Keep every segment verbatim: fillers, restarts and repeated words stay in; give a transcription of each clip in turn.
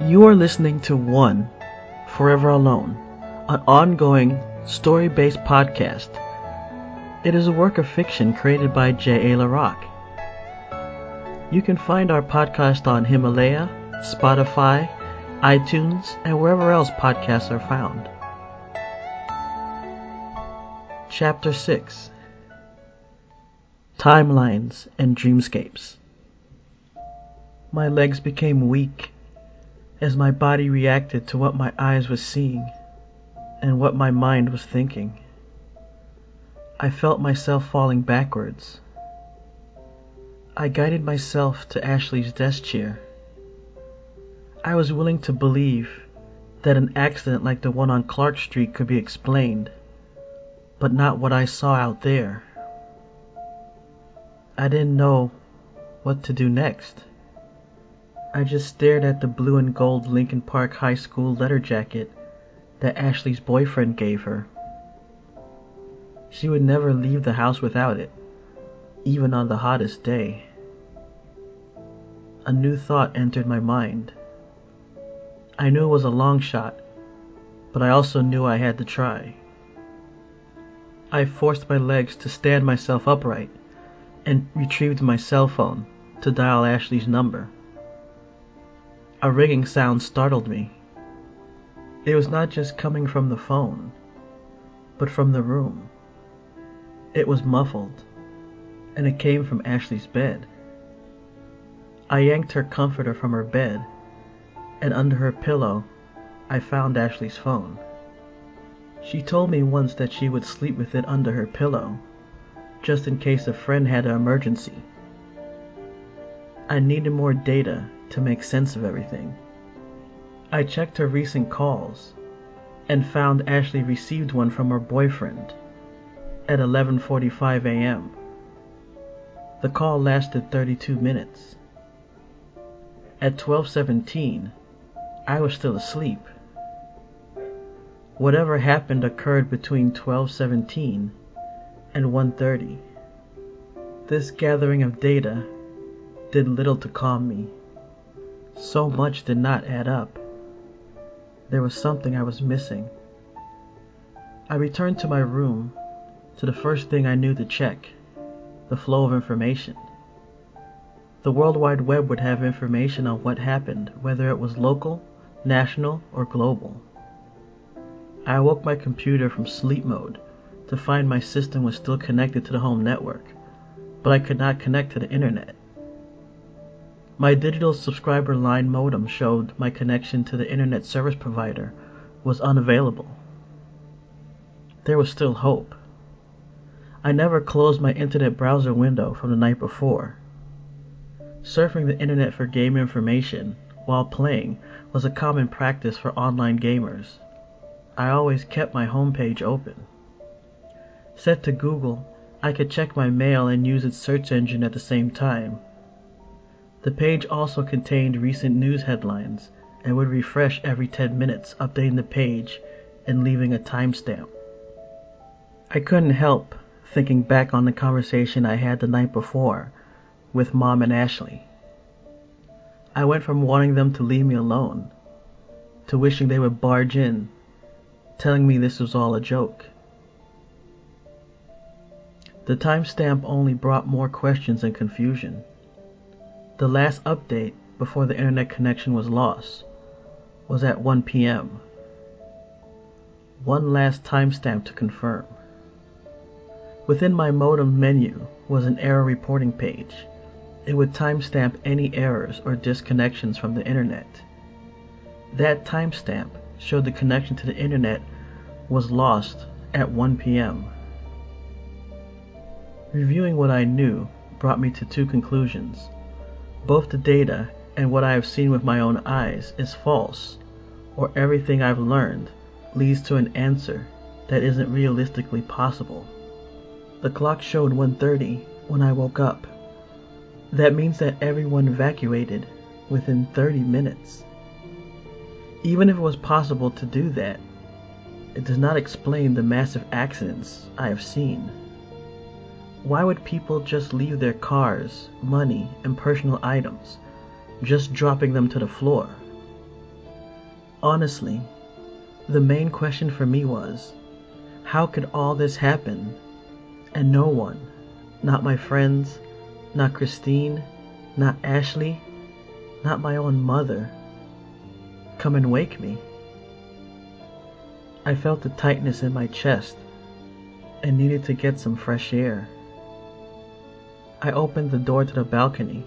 You are listening to One, Forever Alone, an ongoing story-based podcast. It is a work of fiction created by J A LaRock. You can find our podcast on Himalaya, Spotify, iTunes, and wherever else podcasts are found. Chapter six, Timelines and Dreamscapes. My legs became weak as my body reacted to what my eyes was seeing and what my mind was thinking. I felt myself falling backwards. I guided myself to Ashley's desk chair. I was willing to believe that an accident like the one on Clark Street could be explained, but not what I saw out there. I didn't know what to do next. I just stared at the blue and gold Lincoln Park High School letter jacket that Ashley's boyfriend gave her. She would never leave the house without it, even on the hottest day. A new thought entered my mind. I knew it was a long shot, but I also knew I had to try. I forced my legs to stand myself upright and retrieved my cell phone to dial Ashley's number. A ringing sound startled me. It was not just coming from the phone, but from the room. It was muffled, and it came from Ashley's bed. I yanked her comforter from her bed, and under her pillow, I found Ashley's phone. She told me once that she would sleep with it under her pillow, just in case a friend had an emergency. I needed more data to make sense of everything. I checked her recent calls and found Ashley received one from her boyfriend at eleven forty-five a.m. The call lasted thirty-two minutes. At twelve seventeen, I was still asleep. Whatever happened occurred between twelve seventeen and one thirty. This gathering of data did little to calm me. So much did not add up. There was something I was missing. I returned to my room, to the first thing I knew to check, the flow of information. The World Wide Web would have information on what happened, whether it was local, national, or global. I awoke my computer from sleep mode to find my system was still connected to the home network, but I could not connect to the internet. My digital subscriber line modem showed my connection to the internet service provider was unavailable. There was still hope. I never closed my internet browser window from the night before. Surfing the internet for game information while playing was a common practice for online gamers. I always kept my homepage open. Set to Google, I could check my mail and use its search engine at the same time. The page also contained recent news headlines and would refresh every ten minutes, updating the page and leaving a timestamp. I couldn't help thinking back on the conversation I had the night before with Mom and Ashley. I went from wanting them to leave me alone to wishing they would barge in, telling me this was all a joke. The timestamp only brought more questions and confusion. The last update before the internet connection was lost was at one p.m. One last timestamp to confirm. Within my modem menu was an error reporting page. It would timestamp any errors or disconnections from the internet. That timestamp showed the connection to the internet was lost at one p.m. Reviewing what I knew brought me to two conclusions. Both the data and what I have seen with my own eyes is false, or everything I've learned leads to an answer that isn't realistically possible. The clock showed one thirty when I woke up. That means that everyone evacuated within thirty minutes. Even if it was possible to do that, it does not explain the massive accidents I have seen. Why would people just leave their cars, money, and personal items, just dropping them to the floor? Honestly, the main question for me was, how could all this happen? And no one, not my friends, not Christine, not Ashley, not my own mother, come and wake me. I felt the tightness in my chest and needed to get some fresh air. I opened the door to the balcony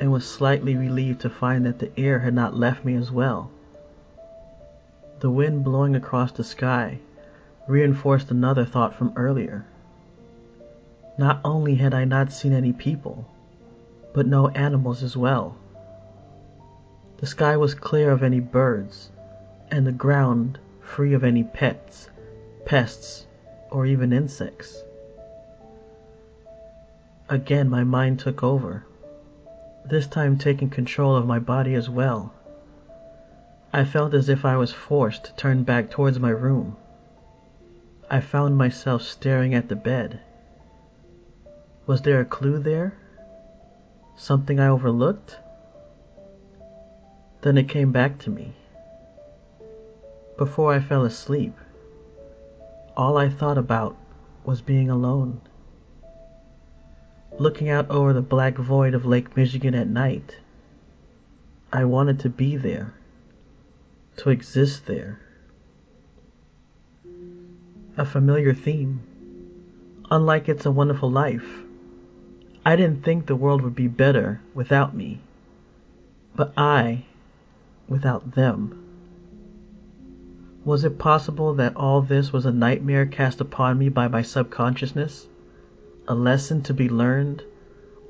and was slightly relieved to find that the air had not left me as well. The wind blowing across the sky reinforced another thought from earlier. Not only had I not seen any people, but no animals as well. The sky was clear of any birds, and the ground free of any pets, pests, or even insects. Again, my mind took over, this time taking control of my body as well. I felt as if I was forced to turn back towards my room. I found myself staring at the bed. Was there a clue there? Something I overlooked? Then it came back to me. Before I fell asleep, all I thought about was being alone. Looking out over the black void of Lake Michigan at night, I wanted to be there, to exist there. A familiar theme. Unlike It's a Wonderful Life, I didn't think the world would be better without me, but I, without them. Was it possible that all this was a nightmare cast upon me by my subconsciousness, a lesson to be learned,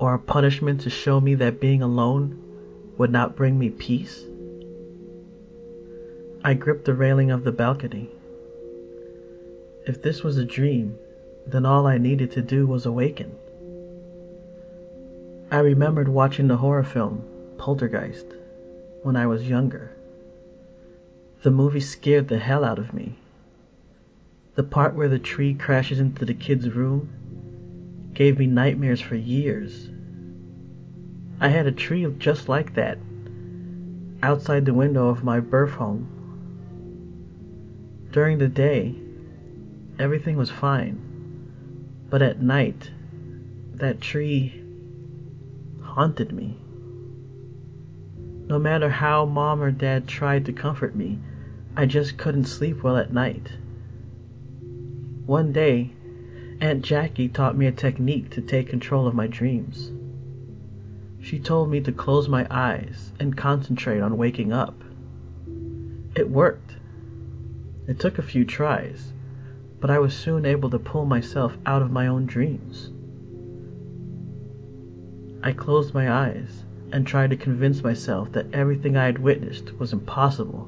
or a punishment to show me that being alone would not bring me peace? I gripped the railing of the balcony. If this was a dream, then all I needed to do was awaken. I remembered watching the horror film Poltergeist when I was younger. The movie scared the hell out of me. The part where the tree crashes into the kid's room gave me nightmares for years. I had a tree just like that outside the window of my birth home. During the day, everything was fine, but at night, that tree haunted me. No matter how Mom or Dad tried to comfort me, I just couldn't sleep well at night. One day, Aunt Jackie taught me a technique to take control of my dreams. She told me to close my eyes and concentrate on waking up. It worked. It took a few tries, but I was soon able to pull myself out of my own dreams. I closed my eyes and tried to convince myself that everything I had witnessed was impossible.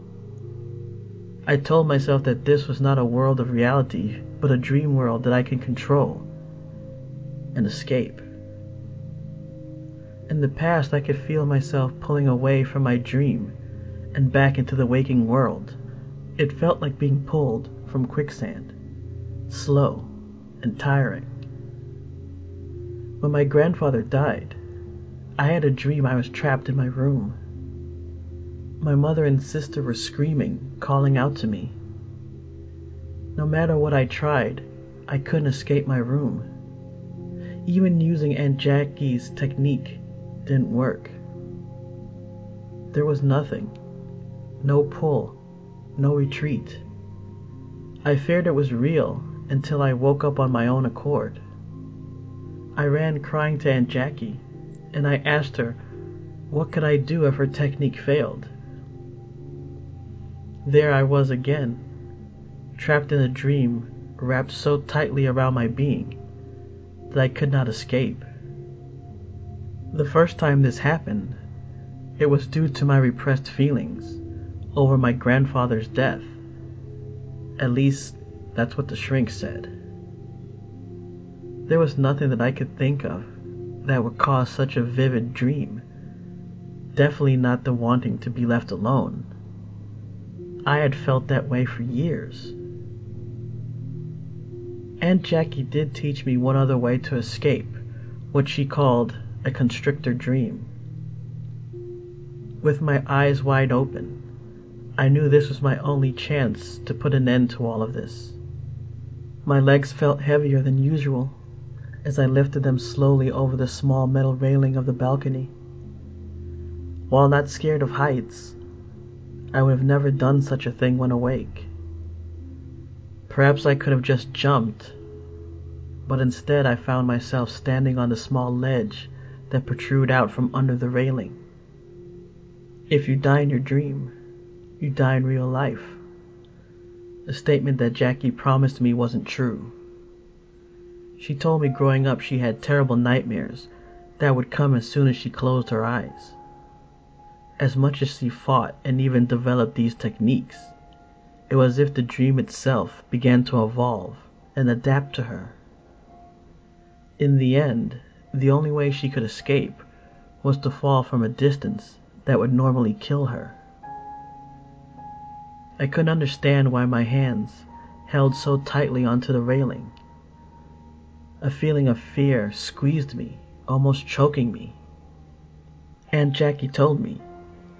I told myself that this was not a world of reality, but a dream world that I can control and escape. In the past, I could feel myself pulling away from my dream and back into the waking world. It felt like being pulled from quicksand. Slow and tiring. When my grandfather died, I had a dream I was trapped in my room. My mother and sister were screaming, calling out to me. No matter what I tried, I couldn't escape my room. Even using Aunt Jackie's technique didn't work. There was nothing, no pull, no retreat. I feared it was real until I woke up on my own accord. I ran crying to Aunt Jackie, and I asked her what could I do if her technique failed. There I was again, trapped in a dream wrapped so tightly around my being that I could not escape. The first time this happened, it was due to my repressed feelings over my grandfather's death. At least, that's what the shrink said. There was nothing that I could think of that would cause such a vivid dream. Definitely not the wanting to be left alone. I had felt that way for years. Aunt Jackie did teach me one other way to escape, what she called a constrictor dream. With my eyes wide open, I knew this was my only chance to put an end to all of this. My legs felt heavier than usual as I lifted them slowly over the small metal railing of the balcony. While not scared of heights, I would have never done such a thing when awake. Perhaps I could have just jumped, but instead I found myself standing on the small ledge that protruded out from under the railing. If you die in your dream, you die in real life. A statement that Jackie promised me wasn't true. She told me growing up she had terrible nightmares that would come as soon as she closed her eyes. As much as she fought and even developed these techniques, it was as if the dream itself began to evolve and adapt to her. In the end, the only way she could escape was to fall from a distance that would normally kill her. I couldn't understand why my hands held so tightly onto the railing. A feeling of fear squeezed me, almost choking me. Aunt Jackie told me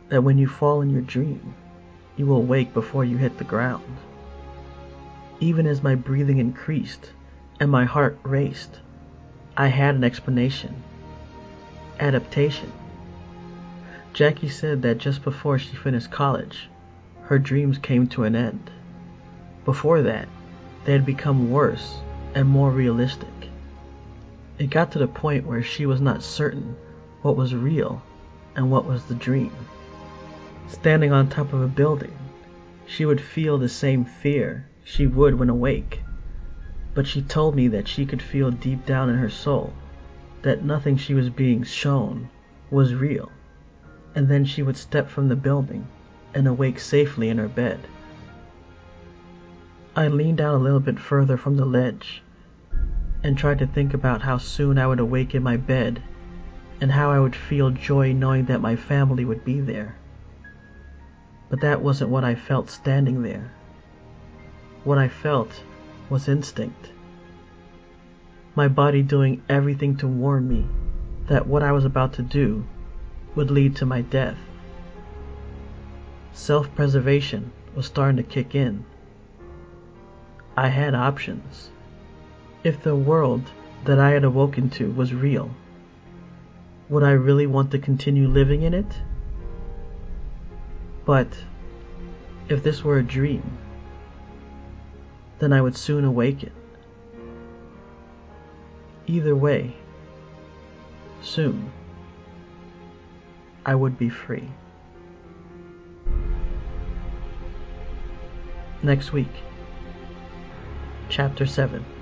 that when you fall in your dream, you will wake before you hit the ground. Even as my breathing increased and my heart raced, I had an explanation. Adaptation. Jackie said that just before she finished college, her dreams came to an end. Before that, they had become worse and more realistic. It got to the point where she was not certain what was real and what was the dream. Standing on top of a building, she would feel the same fear she would when awake, but she told me that she could feel deep down in her soul that nothing she was being shown was real, and then she would step from the building and awake safely in her bed. I leaned out a little bit further from the ledge and tried to think about how soon I would awake in my bed and how I would feel joy knowing that my family would be there. But that wasn't what I felt standing there. What I felt was instinct. My body doing everything to warn me that what I was about to do would lead to my death. Self-preservation was starting to kick in. I had options. If the world that I had awoken to was real, would I really want to continue living in it? But if this were a dream, then I would soon awaken. Either way, soon, I would be free. Next week, Chapter seven.